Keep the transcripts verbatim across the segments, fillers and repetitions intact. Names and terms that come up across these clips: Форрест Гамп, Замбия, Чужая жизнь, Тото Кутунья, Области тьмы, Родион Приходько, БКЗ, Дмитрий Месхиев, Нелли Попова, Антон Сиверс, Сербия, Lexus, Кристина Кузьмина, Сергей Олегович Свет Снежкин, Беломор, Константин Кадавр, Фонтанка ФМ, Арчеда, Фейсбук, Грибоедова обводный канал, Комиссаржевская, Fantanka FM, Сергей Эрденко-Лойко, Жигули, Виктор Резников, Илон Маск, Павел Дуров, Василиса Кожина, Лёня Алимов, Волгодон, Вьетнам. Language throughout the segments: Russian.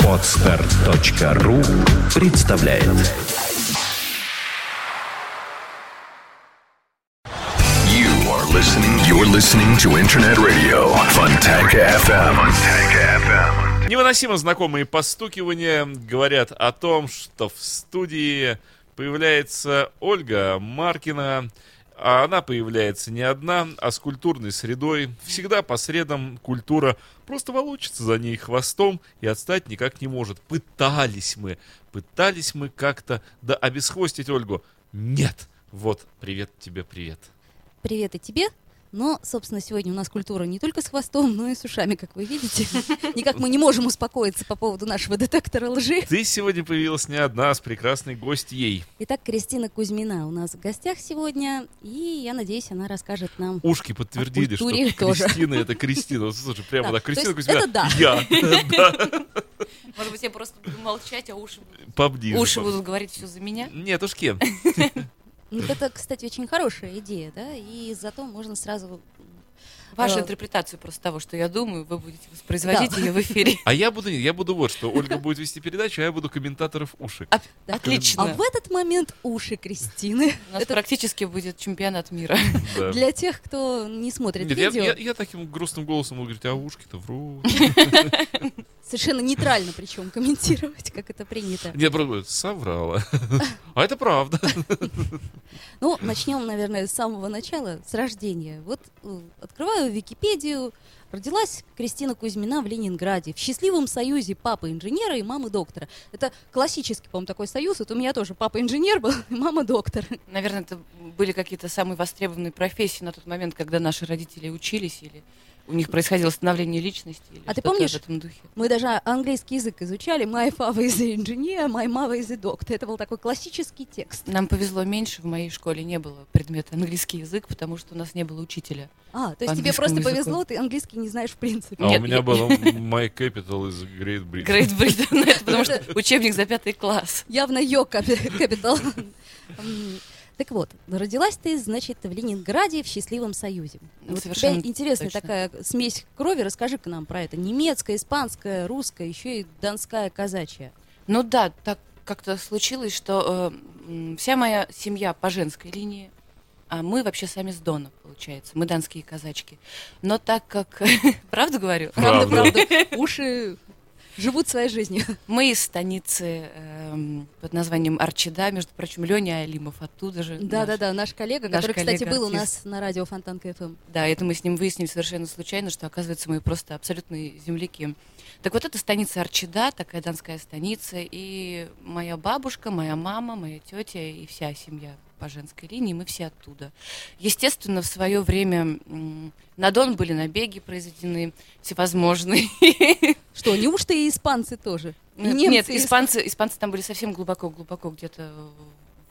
Podskor.ру представляет. You are listening, you're listening to Internet Radio Fantanka эф эм. Fantanka эф эм. Невыносимо знакомые постукивания говорят о том, что в студии появляется Ольга Маркина. А она появляется не одна, а с культурной средой. Всегда по средам культура просто волочится за ней хвостом и отстать никак не может. Пытались мы, пытались мы как-то да обесхвостить Ольгу. Нет. Вот, привет тебе, привет. Привет и тебе. Но, собственно, сегодня у нас культура не только с хвостом, но и с ушами, как вы видите. Никак мы не можем успокоиться по поводу нашего детектора лжи. Ты сегодня появилась не одна, а с прекрасной гостьей. Итак, Кристина Кузьмина у нас в гостях сегодня, и, я надеюсь, она расскажет нам. Ушки подтвердили, что Кристина — это Кристина. Слушай, прямо так, Кристина Кузьмина — это я. Может быть, я просто буду молчать, а уши будут говорить все за меня? Нет, уж кем. Ну, это, кстати, очень хорошая идея, да, и зато можно сразу... Вашу э... интерпретацию просто того, что я думаю, вы будете воспроизводить да. ее в эфире. А я буду, я буду вот что, Ольга будет вести передачу, а я буду комментаторов уши. А, да. Отлично. А в этот момент уши Кристины. У нас это... практически будет чемпионат мира. Да. Для тех, кто не смотрит Нет, видео. Я, я, я таким грустным голосом буду говорить, а ушки-то врут. Совершенно нейтрально причем комментировать, как это принято. Нет, правда, соврала. А это правда. Ну, начнем, наверное, с самого начала, с рождения. Вот открываю Википедию. Родилась Кристина Кузьмина в Ленинграде, в счастливом союзе папы инженера и мамы доктора. Это классический, по-моему, такой союз. Вот у меня тоже папа инженер был и мама доктор. Наверное, это были какие-то самые востребованные профессии на тот момент, когда наши родители учились или... У них происходило становление личности. Или а ты помнишь, в этом духе? Мы даже английский язык изучали. My father is an engineer, my mother is a doctor. Это был такой классический текст. Нам повезло меньше. В моей школе не было предмета английский язык, потому что у нас не было учителя. А, то есть тебе просто языку. повезло, ты английский не знаешь в принципе. А Нет, у меня я... было My capital is Great Britain. Great Britain. Это потому что учебник за пятый класс. Явно your capital. Так вот, родилась ты, значит, в Ленинграде в счастливом союзе. Вот у тебя интересная точно. такая смесь крови. Расскажи-ка нам про это. Немецкая, испанская, русская, еще и донская, казачья. Ну да, так как-то случилось, что э, вся моя семья по женской линии, а мы вообще сами с Дона, получается. Мы донские казачки. Но так как... Правду говорю? Правду, правду. Уши... Живут своей жизнью. Мы из станицы э, под названием Арчеда, между прочим, Лёня Алимов оттуда же. Да-да-да, наш, наш коллега, наш который, коллега, кстати, был артист. У нас на радио Фонтанка эф эм. Да, это мы с ним выяснили совершенно случайно, что, оказывается, мы просто абсолютные земляки. Так вот, это станица Арчеда, такая донская станица, и моя бабушка, моя мама, моя тетя и вся семья по женской линии, мы все оттуда. Естественно, в свое время на Дон были набеги произведены всевозможные. Что, неужто и испанцы тоже? Немцы, Нет, испанцы, испанцы там были совсем глубоко-глубоко где-то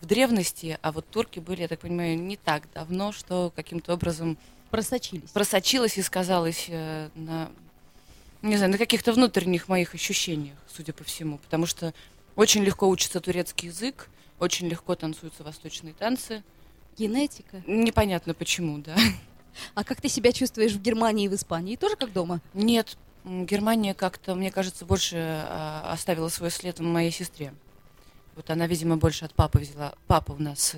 в древности, а вот турки были, я так понимаю, не так давно, что каким-то образом просочились. Просочилось и сказалось на, не знаю, на каких-то внутренних моих ощущениях, судя по всему, потому что очень легко учится турецкий язык, очень легко танцуются восточные танцы. Генетика. Непонятно почему, да. А как ты себя чувствуешь в Германии и в Испании? Тоже как дома? Нет, Германия как-то, мне кажется, больше оставила свой след в моей сестре. Вот она, видимо, больше от папы взяла. Папа у нас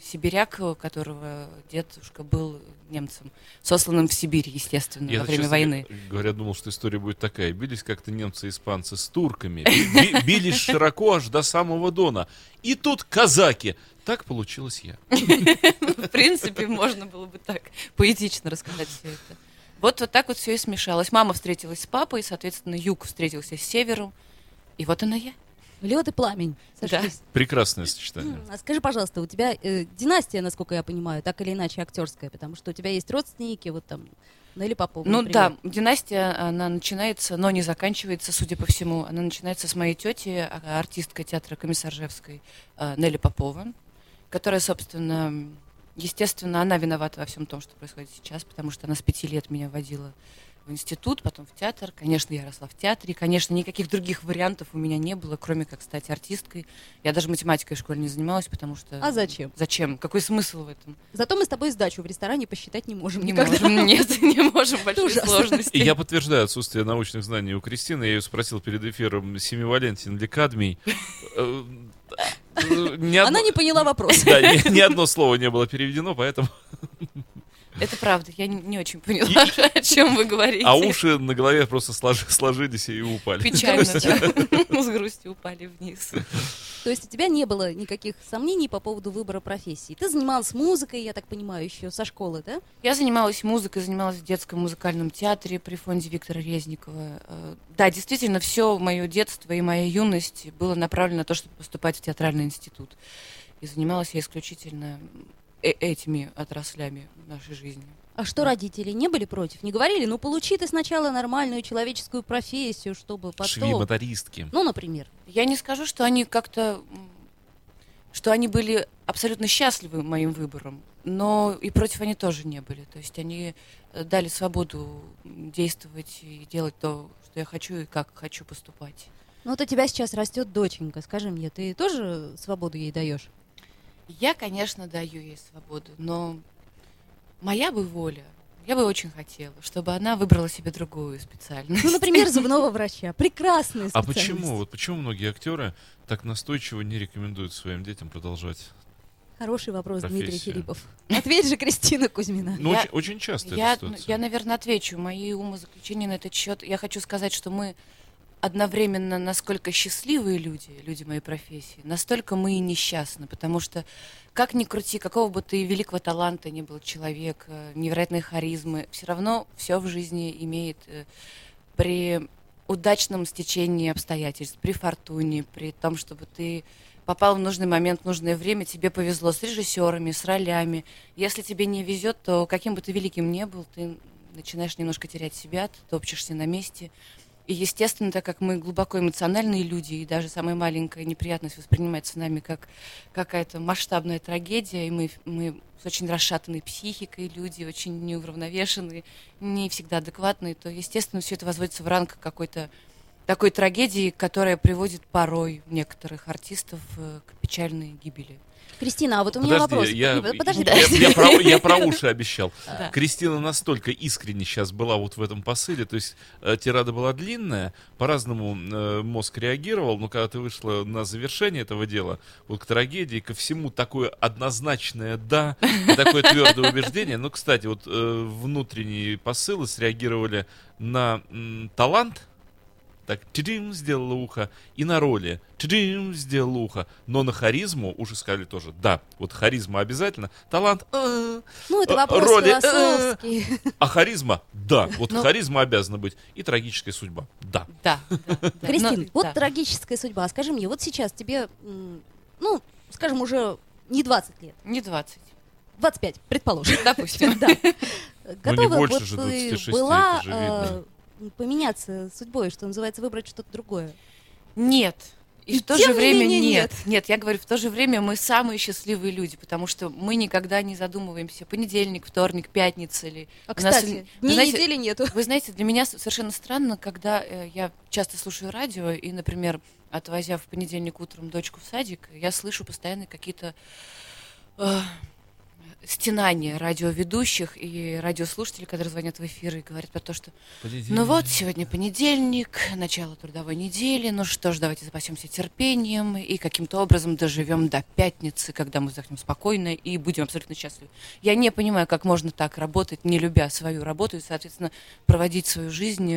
сибиряк, у которого дедушка был немцем, сосланным в Сибирь, естественно, Я во время войны. Говоря, думал, что история будет такая. Бились как-то немцы и испанцы с турками, бились широко аж до самого Дона. И тут казаки. Так получилось я. В принципе, можно было бы так поэтично рассказать все это. Вот так вот все и смешалось. Мама встретилась с папой, соответственно, юг встретился с севером. И вот она я. Лед и пламень. Да. Прекрасное сочетание. А скажи, пожалуйста, у тебя э, династия, насколько я понимаю, так или иначе актерская, потому что у тебя есть родственники, вот там, Нелли Попова. Ну например. Да, династия, она начинается, но не заканчивается, судя по всему. Она начинается с моей тети, артистка театра Комиссаржевской, э, Нелли Попова, которая, собственно, естественно, она виновата во всем том, что происходит сейчас, потому что она с пяти лет меня водила в институт, потом в театр. Конечно, я росла в театре. Конечно, никаких других вариантов у меня не было, кроме как стать артисткой. Я даже математикой в школе не занималась, потому что... А зачем? Зачем? Какой смысл в этом? Зато мы с тобой сдачу в ресторане посчитать не можем не никогда. Можем. Нет, не можем. Большой сложности. И я подтверждаю отсутствие научных знаний у Кристины. Я ее спросил перед эфиром, семивалентен ли кадмий. Она не поняла вопрос. Да, ни одно слово не было переведено, поэтому... Это правда, я не очень поняла, и... о чем вы говорите. А уши на голове просто сложи, сложились и упали. Печально, да. С грустью упали вниз. То есть у тебя не было никаких сомнений по поводу выбора профессии? Ты занималась музыкой, я так понимаю, еще со школы, да? Я занималась музыкой, занималась в детском музыкальном театре при фонде Виктора Резникова. Да, действительно, все мое детство и моя юность было направлено на то, чтобы поступать в театральный институт. И занималась я исключительно... Э- этими отраслями нашей жизни. А что, да. Родители не были против? Не говорили, ну получи ты сначала нормальную человеческую профессию, чтобы потом... Швеи-мотористки. Ну, например. Я не скажу, что они как-то... Что они были абсолютно счастливы моим выбором, но и против они тоже не были. То есть они дали свободу действовать и делать то, что я хочу и как хочу поступать. Ну вот у тебя сейчас растет доченька. Скажи мне, ты тоже свободу ей даешь? Я, конечно, даю ей свободу, но моя бы воля, я бы очень хотела, чтобы она выбрала себе другую специальность. Ну, например, зубного врача. Прекрасная специальность. А почему? Вот почему многие актеры так настойчиво не рекомендуют своим детям продолжать? Хороший вопрос, профессию. Дмитрий Филиппов. Ответь же, Кристина Кузьмина. Ну, я, очень, очень часто я, эта ситуация. Я, наверное, отвечу. Мои умозаключения на этот счет. Я хочу сказать, что мы одновременно, насколько счастливые люди, люди моей профессии, настолько мы и несчастны, потому что, как ни крути, какого бы ты великого таланта ни был человек, невероятной харизмы, все равно все в жизни имеет при удачном стечении обстоятельств, при фортуне, при том, чтобы ты попал в нужный момент, в нужное время, тебе повезло с режиссерами, с ролями. Если тебе не везет, то каким бы ты великим ни был, ты начинаешь немножко терять себя, ты топчешься на месте. И, естественно, так как мы глубоко эмоциональные люди, и даже самая маленькая неприятность воспринимается нами как какая-то масштабная трагедия, и мы, мы с очень расшатанной психикой люди, очень неуравновешенные, не всегда адекватные, то, естественно, все это возводится в ранг какой-то такой трагедии, которая приводит порой некоторых артистов к печальной гибели. Кристина, а вот у меня подожди, вопрос. Я, подожди, я, я, я, про, я про уши обещал. Да. Кристина настолько искренне сейчас была вот в этом посыле, то есть тирада была длинная, по-разному э, мозг реагировал, но когда ты вышла на завершение этого дела, вот к трагедии, ко всему такое однозначное «да», такое твердое убеждение. Ну, кстати, вот э, внутренние посылы среагировали на м, талант, так, тидим, сделала ухо, и на роли, тидим, сделала ухо. Но на харизму уже сказали тоже, да, вот харизма обязательно, талант, а-а-а. Ну, это вопрос роли, философский. А-а-а. А харизма, да, вот но... харизма обязана быть, и трагическая судьба, да. Да, да, да. Кристина, но, вот да. Трагическая судьба, скажи мне, вот сейчас тебе, ну, скажем, уже не двадцать лет. Не двадцать. двадцать пять, предположим. Допустим. Да. Готова, ну, не больше вот же двадцать шесть, была, это же видно. Поменяться судьбой, что называется, выбрать что-то другое? Нет. И, и в то же время нет. нет. Нет, я говорю, в то же время мы самые счастливые люди, потому что мы никогда не задумываемся. Понедельник, вторник, пятница. Или... А, кстати, дней недели нету. Вы знаете, для меня совершенно странно, когда э, я часто слушаю радио, и, например, отвозя в понедельник утром дочку в садик, я слышу постоянно какие-то... Э, стенания радиоведущих и радиослушателей, которые звонят в эфир и говорят про то, что ну вот, сегодня понедельник, начало трудовой недели, ну что ж, давайте запасемся терпением и каким-то образом доживем до пятницы, когда мы вздохнем спокойно и будем абсолютно счастливы. Я не понимаю, как можно так работать, не любя свою работу и, соответственно, проводить свою жизнь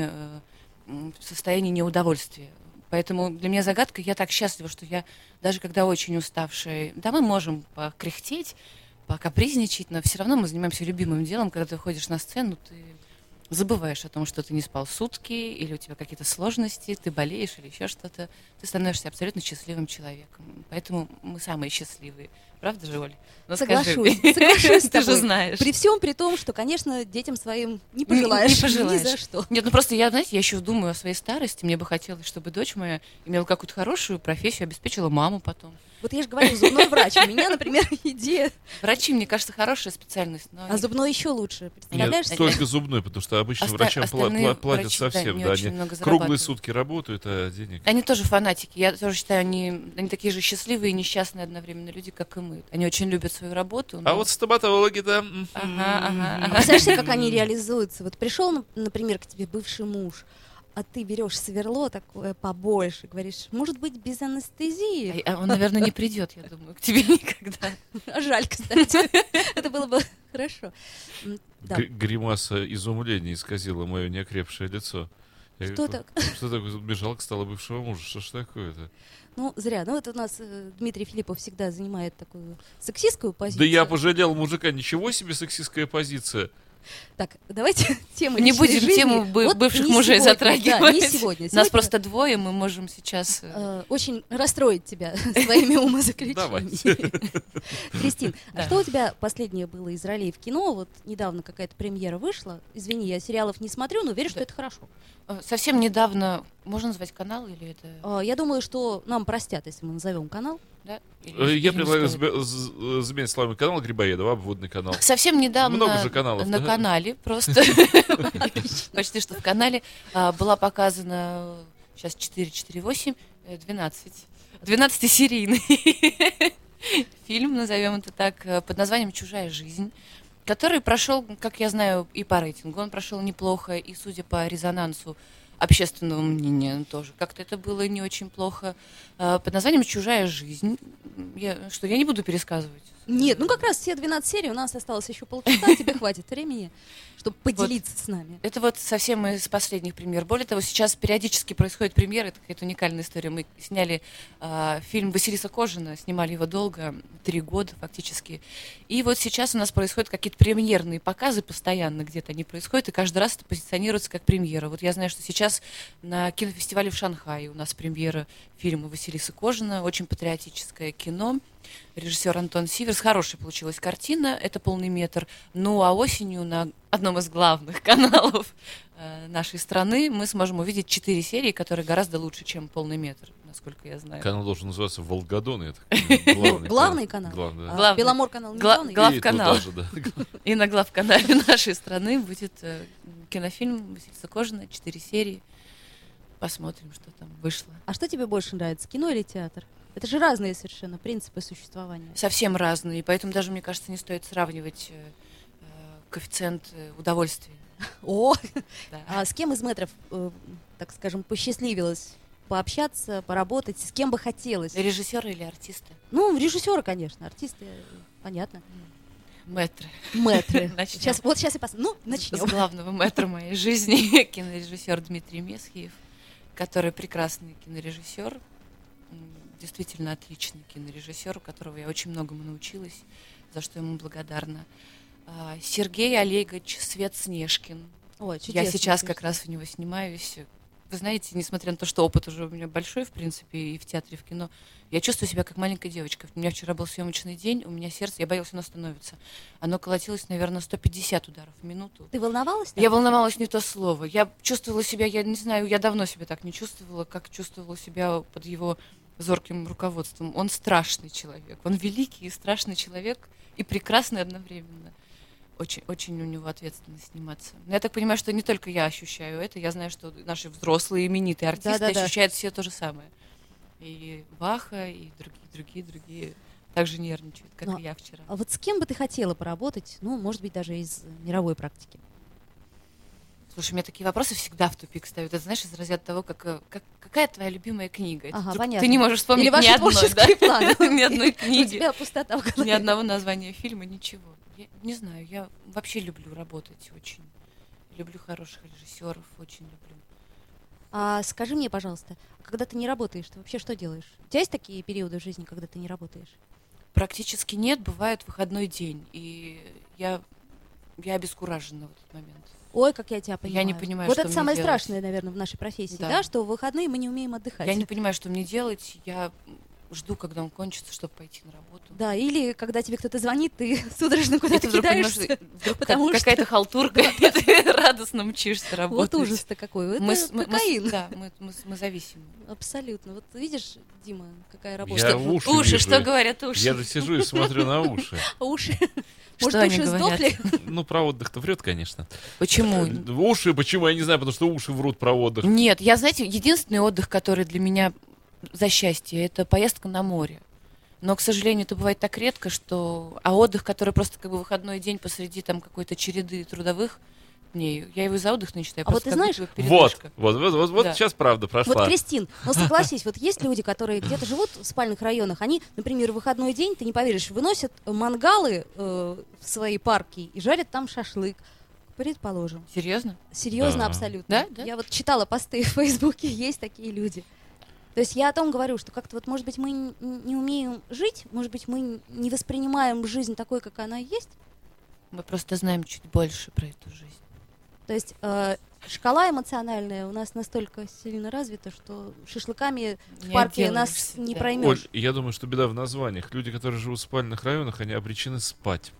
в состоянии неудовольствия. Поэтому для меня загадка, я так счастлива, что я, даже когда очень уставшая, да, мы можем покряхтеть, покапризничать, но все равно мы занимаемся любимым делом. Когда ты выходишь на сцену, ты забываешь о том, что ты не спал сутки, или у тебя какие-то сложности, ты болеешь или еще что-то. Ты становишься абсолютно счастливым человеком. Поэтому мы самые счастливые. Правда же, Оля? Ну, соглашусь. Скажи. Соглашусь с тобой. Ты же знаешь. При всем при том, что, конечно, детям своим не пожелаешь. Не, не пожелаешь. Ни за что. Нет, ну просто я, знаете, я еще думаю о своей старости. Мне бы хотелось, чтобы дочь моя имела какую-то хорошую профессию, обеспечила маму потом. Вот я же говорю, зубной врач. У меня, например, идея. Врачи, мне кажется, хорошая специальность. Но а зубной еще лучше. Представляешь? Только зубной, потому что что обычно Оста- врачам пла- платят совсем. Да, они круглые сутки работают, а денег... Они тоже фанатики. Я тоже считаю, они, они такие же счастливые и несчастные одновременно люди, как и мы. Они очень любят свою работу. Но... А вот стоматологи, да. Ага, ага. А представляешь, как они реализуются? Вот пришел, например, к тебе бывший муж, а ты берешь сверло такое побольше, говоришь, может быть, без анестезии. А он, наверное, не придет, я думаю, к тебе никогда. Жаль, кстати. Это было бы хорошо. Да. Г- гримаса изумления исказила мое неокрепшее лицо. Я что говорю, так? Что такое? Бежал к столу бывшего мужа. Что ж такое-то? Ну, зря. Ну, это у нас э, Дмитрий Филиппов всегда занимает такую сексистскую позицию. Да я пожалел мужика. Ничего себе сексистская позиция. Так, давайте тему не будем жизни. Тему б- вот бывших мужей сегодня затрагивать. Да, не сегодня. Нас сегодня... просто двое, мы можем сейчас э, очень расстроить тебя своими умозаключениями. Кристин, а что у тебя последнее было из ролей в кино? Вот недавно какая-то премьера вышла. Извини, я сериалов не смотрю, но верю, что это хорошо. Совсем недавно, можно назвать канал или это? Я думаю, что нам простят, если мы назовем канал. Да? Или, я или предлагаю заменить словами канал Грибоедова обводный канал. Совсем недавно много же каналов, на да? канале просто почти что в канале была показана сейчас четыре, четыре, восемь, двенадцать, двенадцать серийный фильм, назовем это так, под названием «Чужая жизнь», который прошел, как я знаю, и по рейтингу он прошел неплохо, и судя по резонансу общественного мнения тоже. Как-то это было не очень плохо. Под названием «Чужая жизнь». Я, что, я не буду пересказывать? Нет, ну как раз все двенадцать серий, у нас осталось еще полчаса, тебе хватит времени, чтобы поделиться с нами. Это вот совсем из последних премьер. Более того, сейчас периодически происходят премьеры, это какая-то уникальная история. Мы сняли фильм «Василиса Кожина», снимали его долго, три года фактически. И вот сейчас у нас происходят какие-то премьерные показы, постоянно где-то они происходят, и каждый раз это позиционируется как премьера. Вот я знаю, что сейчас на кинофестивале в Шанхае у нас премьера фильма «Василиса Кожина», очень патриотическое кино. Режиссер Антон Сиверс. Хорошая получилась картина. Это «Полный метр». Ну, а осенью на одном из главных каналов э, нашей страны мы сможем увидеть четыре серии, которые гораздо лучше, чем «Полный метр», насколько я знаю. Канал должен называться «Волгодон». Главный канал. Беломор канал не главный. Главканал. И на главканале нашей страны будет кинофильм «Василиса Кожина». Четыре серии. Посмотрим, что там вышло. А что тебе больше нравится, кино или театр? Это же разные совершенно принципы существования. Совсем разные, и поэтому даже, мне кажется, не стоит сравнивать э, коэффициент удовольствия. О! Да. А с кем из мэтров, э, так скажем, посчастливилось пообщаться, поработать? С кем бы хотелось? Режиссеры или артисты? Ну, режиссеры, конечно, артисты, понятно. Мэтры. Мэтры. Сейчас, вот сейчас и посмотрим. Ну, начнем. С главного мэтра моей жизни, кинорежиссер Дмитрий Месхиев, который прекрасный кинорежиссер. Действительно отличный кинорежиссер, у которого я очень многому научилась, за что ему благодарна. Сергей Олегович Свет Снежкин. Ой, чудесный, я сейчас чудесный. Как раз у него снимаюсь. Вы знаете, несмотря на то, что опыт уже у меня большой, в принципе, и в театре, и в кино, я чувствую себя как маленькая девочка. У меня вчера был съемочный день, у меня сердце, я боялась, оно остановится. Оно колотилось, наверное, сто пятьдесят ударов в минуту. Ты волновалась? Я волновалась, не то слово. Я чувствовала себя, я не знаю, я давно себя так не чувствовала, как чувствовала себя под его... зорким руководством. Он страшный человек. Он великий и страшный человек, и прекрасный одновременно. Очень, очень у него ответственно сниматься. Но я так понимаю, что не только я ощущаю это. Я знаю, что наши взрослые именитые артисты Да-да-да. ощущают все то же самое. И Ваха, и другие, другие, другие также нервничают, как Но, и я вчера. А вот с кем бы ты хотела поработать? Ну, может быть, даже из мировой практики. Слушай, у меня такие вопросы всегда в тупик ставят. Это, знаешь, из разряда того, как, как, какая твоя любимая книга? Ага, ты, понятно. Ты не можешь вспомнить ни одной, да? Ни одной книги. У тебя пустота в голове. Ни одного названия фильма, ничего. Я не знаю, я вообще люблю работать очень. Люблю хороших режиссеров, очень люблю. А скажи мне, пожалуйста, когда ты не работаешь, ты вообще что делаешь? У тебя есть такие периоды в жизни, когда ты не работаешь? Практически нет, бывает выходной день. И я, я обескуражена в этот момент. Ой, как я тебя понимаю. Я не понимаю, вот что это самое делать. Страшное, наверное, в нашей профессии, да. да, что в выходные мы не умеем отдыхать. Я не понимаю, что мне делать. Я жду, когда он кончится, чтобы пойти на работу. Да, или когда тебе кто-то звонит, ты судорожно куда-то кидаешься. Потому как, что... Какая-то халтурка, да, да. Ты радостно мчишься работать. Вот ужас-то какой. Это мы, кокаин. Мы, да, мы, мы, мы зависимы. Абсолютно. Вот видишь, Дима, какая работа. Я что, уши, уши что говорят уши? Я же сижу и смотрю на уши. Уши. Может, уши сдохли? Ну, про отдых-то врет, конечно. Почему? Уши, почему? Я не знаю, потому что уши врут про отдых. Нет, я, знаете, единственный отдых, который для меня за счастье, это поездка на море. Но, к сожалению, это бывает так редко, что... А отдых, который просто как бы выходной день посреди там какой-то череды трудовых дней, я его за отдых не считаю. А вот ты знаешь... Вот, вот, вот, вот, вот да. Сейчас правда прошла. Вот, Кристин, ну согласись, вот есть люди, которые где-то живут в спальных районах, они, например, в выходной день, ты не поверишь, выносят мангалы э, в свои парки и жарят там шашлык. Предположим. Серьезно? Серьезно, да. Абсолютно. Да? Да? Я вот читала посты в Фейсбуке, есть такие люди. То есть я о том говорю, что как-то вот, может быть, мы не умеем жить, может быть, мы не воспринимаем жизнь такой, как она есть. Мы просто знаем чуть больше про эту жизнь. То есть э, шкала эмоциональная у нас настолько сильно развита, что шашлыками не в парке нас не да. проймешь. Оль, я думаю, что беда в названиях. Люди, которые живут в спальных районах, они обречены спать.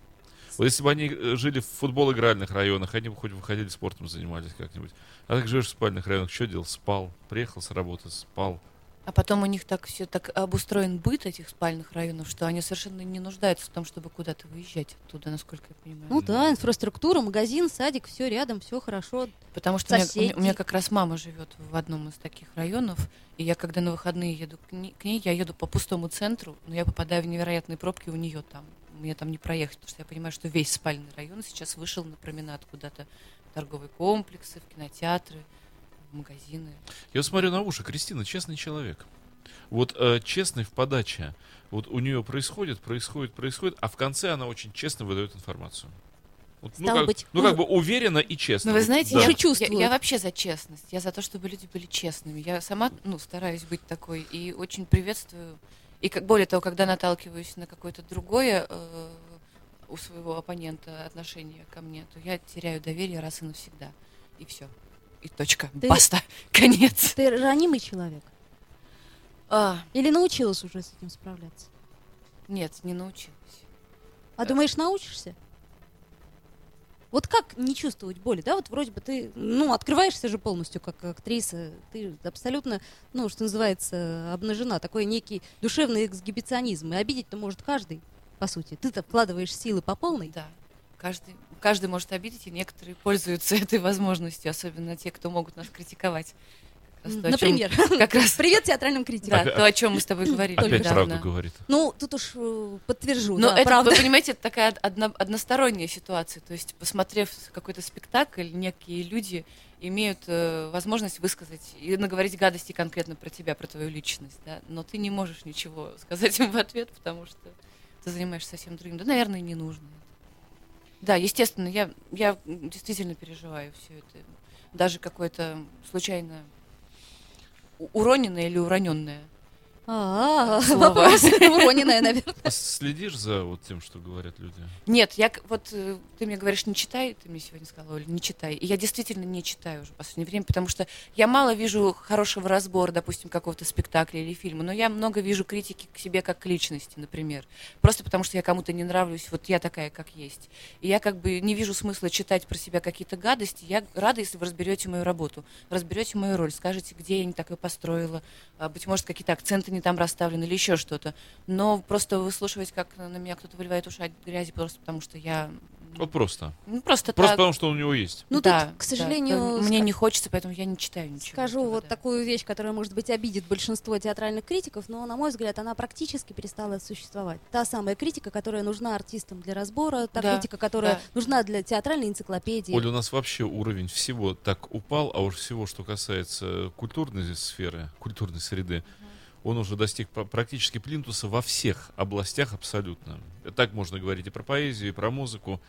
Вот если бы они жили в футбол-игральных районах, они бы хоть выходили спортом, занимались как-нибудь. А так живешь в спальных районах, что делал? Спал. Приехал с работы, спал. А потом у них так все так обустроен быт этих спальных районов, что они совершенно не нуждаются в том, чтобы куда-то выезжать оттуда, насколько я понимаю. Ну да, инфраструктура, магазин, садик, все рядом, все хорошо. Потому что у меня, у меня как раз мама живет в одном из таких районов, и я когда на выходные еду к ней, к ней, я еду по пустому центру, но я попадаю в невероятные пробки у нее там. Мне там не проехать, потому что я понимаю, что весь спальный район сейчас вышел на променад куда-то в торговые комплексы, в кинотеатры. Магазины. Я смотрю на уши. Кристина честный человек. Вот э, честный в подаче. Вот у нее происходит, происходит, происходит, а в конце она очень честно выдает информацию. Вот, ну, как, быть, ну, ну, как бы уверенно и честно. Ну, вы знаете, да. я, я, я вообще за честность. Я за то, чтобы люди были честными. Я сама, ну, стараюсь быть такой и очень приветствую. И как, более того, когда наталкиваюсь на какое-то другое э, у своего оппонента отношение ко мне, то я теряю доверие раз и навсегда. И все. И точка. Ты, баста. Конец. Ты ранимый человек? А. Или научилась уже с этим справляться? Нет, не научилась. А да. Думаешь, научишься? Вот как не чувствовать боли, да? Вот вроде бы ты, ну, открываешься же полностью как актриса. Ты абсолютно, ну, что называется, обнажена. Такой некий душевный эксгибиционизм. И обидеть-то может каждый, по сути. Ты-то вкладываешь силы по полной. Да. Каждый, каждый может обидеть, и некоторые пользуются этой возможностью, особенно те, кто могут нас критиковать. Раз то, например. Чем, как раз... Привет театральным критикам. Да, то, о чем мы с тобой говорили. Опять правду говорит. Ну, тут уж подтвержу. Но да, это, вы понимаете, это такая одно, односторонняя ситуация. То есть, посмотрев какой-то спектакль, некие люди имеют э, возможность высказать и наговорить гадости конкретно про тебя, про твою личность. Да? Но ты не можешь ничего сказать им в ответ, потому что ты занимаешься совсем другим. Да, наверное, не нужно. Да, естественно, я, я действительно переживаю все это. Даже какое-то случайно уроненное или уроненное. А, вопрос уроненное, наверное. Следишь за вот тем, что говорят люди? Нет, я вот ты мне говоришь, не читай, ты мне сегодня сказала, Оля, не читай. И я действительно не читаю уже в последнее время, потому что я мало вижу хорошего разбора, допустим, какого-то спектакля или фильма, но я много вижу критики к себе как к личности, например. Просто потому что я кому-то не нравлюсь, вот я такая, как есть. И я как бы не вижу смысла читать про себя какие-то гадости. Я рада, если вы разберете мою работу, разберете мою роль, скажете, где я не так и построила, быть может, какие-то акценты не там расставлены или еще что-то. Но просто выслушивать, как на меня кто-то выливает уши от грязи, просто потому что я... Вот просто. Ну, просто просто так... потому что он у него есть. Ну, да, тут, к сожалению... Да, мне не хочется, поэтому я не читаю ничего. Скажу этого, вот да. такую вещь, которая, может быть, обидит большинство театральных критиков, но, на мой взгляд, она практически перестала существовать. Та самая критика, которая нужна артистам для разбора, та да, критика, которая да. нужна для театральной энциклопедии. Оля, у нас вообще уровень всего так упал, а уж всего, что касается культурной сферы, культурной среды, он уже достиг практически плинтуса во всех областях абсолютно. Так можно говорить и про поэзию, и про музыку,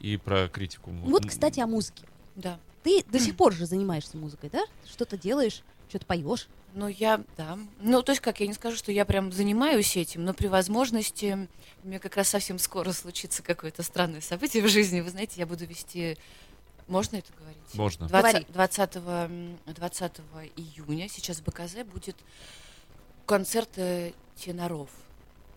и про критику. Вот, кстати, о музыке. Да. Ты до сих пор же занимаешься музыкой, да? Что-то делаешь, что-то поешь. Ну, я, да. Ну, то есть, как, я не скажу, что я прям занимаюсь этим, но при возможности у меня как раз совсем скоро случится какое-то странное событие в жизни. Вы знаете, я буду вести... Можно это говорить? Можно. двадцатого, двадцатого, двадцатого июня сейчас в БКЗ будет... концерт теноров.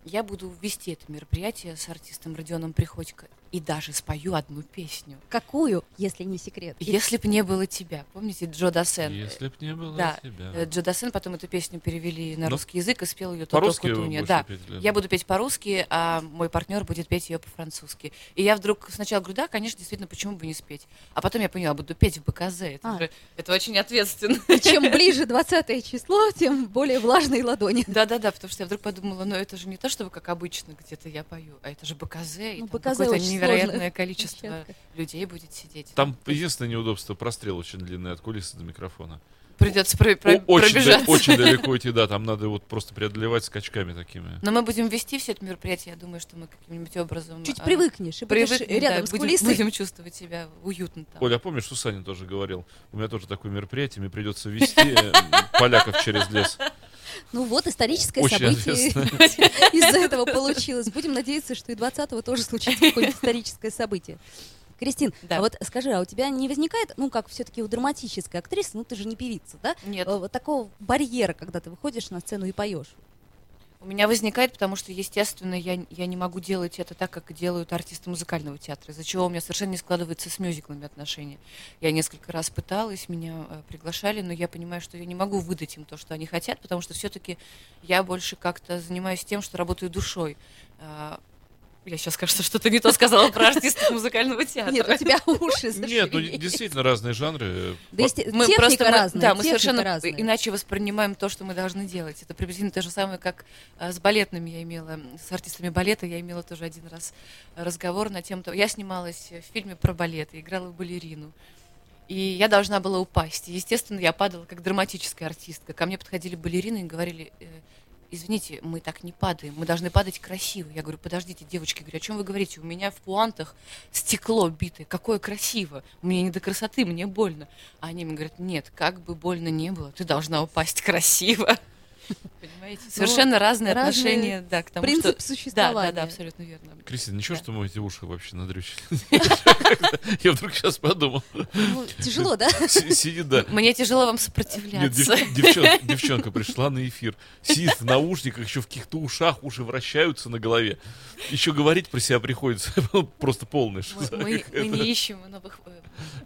Я буду вести это мероприятие с артистом Родионом Приходько. и даже спою одну песню. Какую, если не секрет? «Если б не было тебя». Помните Джо Дасен? «Если б не было да. тебя». Джо Дасен, потом эту песню перевели на Но... русский язык и спел ее Тото Кутунья. Да. Петь, да. Я буду петь по-русски, а мой партнер будет петь ее по-французски. И я вдруг сначала говорю, да, конечно, действительно, почему бы не спеть? А потом я поняла, буду петь в БКЗ. Это, а. же, это очень ответственно. И чем ближе двадцатое число, тем более влажные ладони. Да-да-да, потому что я вдруг подумала, ну это же не то, чтобы как обычно где-то я пою, а это же БКЗ, и ну, там БКЗ какое-то невероятное количество площадка. Людей будет сидеть. Там единственное неудобство, прострел очень длинный от кулисы до микрофона. Придется про- про- пробежаться. Очень, очень далеко идти, да, там надо вот просто преодолевать скачками такими. Но мы будем вести все это мероприятие, я думаю, что мы каким-нибудь образом... Чуть а, привыкнешь, и привык, будешь рядом да, с кулисой. Будем, будем чувствовать себя уютно там. Оля, а помнишь, что Саня тоже говорил? У меня тоже такое мероприятие, мне придется вести поляков через лес. Ну вот, историческое Очень событие из-за этого получилось. Будем надеяться, что и двадцатого тоже случится какое-нибудь историческое событие. Кристин, да. а вот скажи, а у тебя не возникает, ну как все-таки у драматической актрисы, ну ты же не певица, да? Нет. Вот такого барьера, когда ты выходишь на сцену и поешь? У меня возникает, потому что, естественно, я, я не могу делать это так, как делают артисты музыкального театра, из-за чего у меня совершенно не складывается с мюзиклами отношения. Я несколько раз пыталась, меня э, приглашали, но я понимаю, что я не могу выдать им то, что они хотят, потому что все-таки я больше как-то занимаюсь тем, что работаю душой. Э, я сейчас, кажется, что-то не то сказала про артистов музыкального театра. Нет, у тебя уши зашли. Нет, ну действительно разные жанры. Да, мы техника просто, разная, да, мы совершенно разная. Иначе воспринимаем то, что мы должны делать. Это приблизительно то же самое, как с балетными я имела, с артистами балета я имела тоже один раз разговор на тему того. Я снималась в фильме про балет, играла балерину. И я должна была упасть. Естественно, я падала как драматическая артистка. Ко мне подходили балерины и говорили... Извините, мы так не падаем, мы должны падать красиво. Я говорю, подождите, девочки, говорю, о чем вы говорите? У меня в пуантах стекло битое, какое красиво. Мне не до красоты, мне больно. А они мне говорят, нет, как бы больно не было, ты должна упасть красиво. Понимаете? Совершенно разные отношения к тому, что... Принцип существования. Да, да, абсолютно верно. Кристина, ничего, что мы эти уши вообще надрючили? Я вдруг сейчас подумал. Тяжело, да? Сидит, да. Мне тяжело вам сопротивляться. Девчонка пришла на эфир, сидит в наушниках, еще в каких-то ушах, уши вращаются на голове. Еще говорить про себя приходится. Просто полный. Мы не ищем новых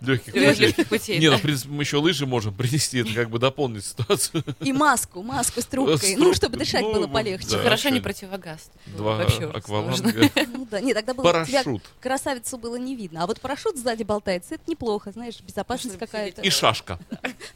легких путей. Нет, в принципе, мы еще лыжи можем принести, это как бы дополнит ситуацию. И маску, маску с трубкой, ну, чтобы дышать ну, было полегче. Да, хорошо, не противогаз. Два акваланга. Ну, да. Нет, тогда было, парашют. Красавицу было не видно. А вот парашют сзади болтается, это неплохо, знаешь, безопасность какая-то. И шашка.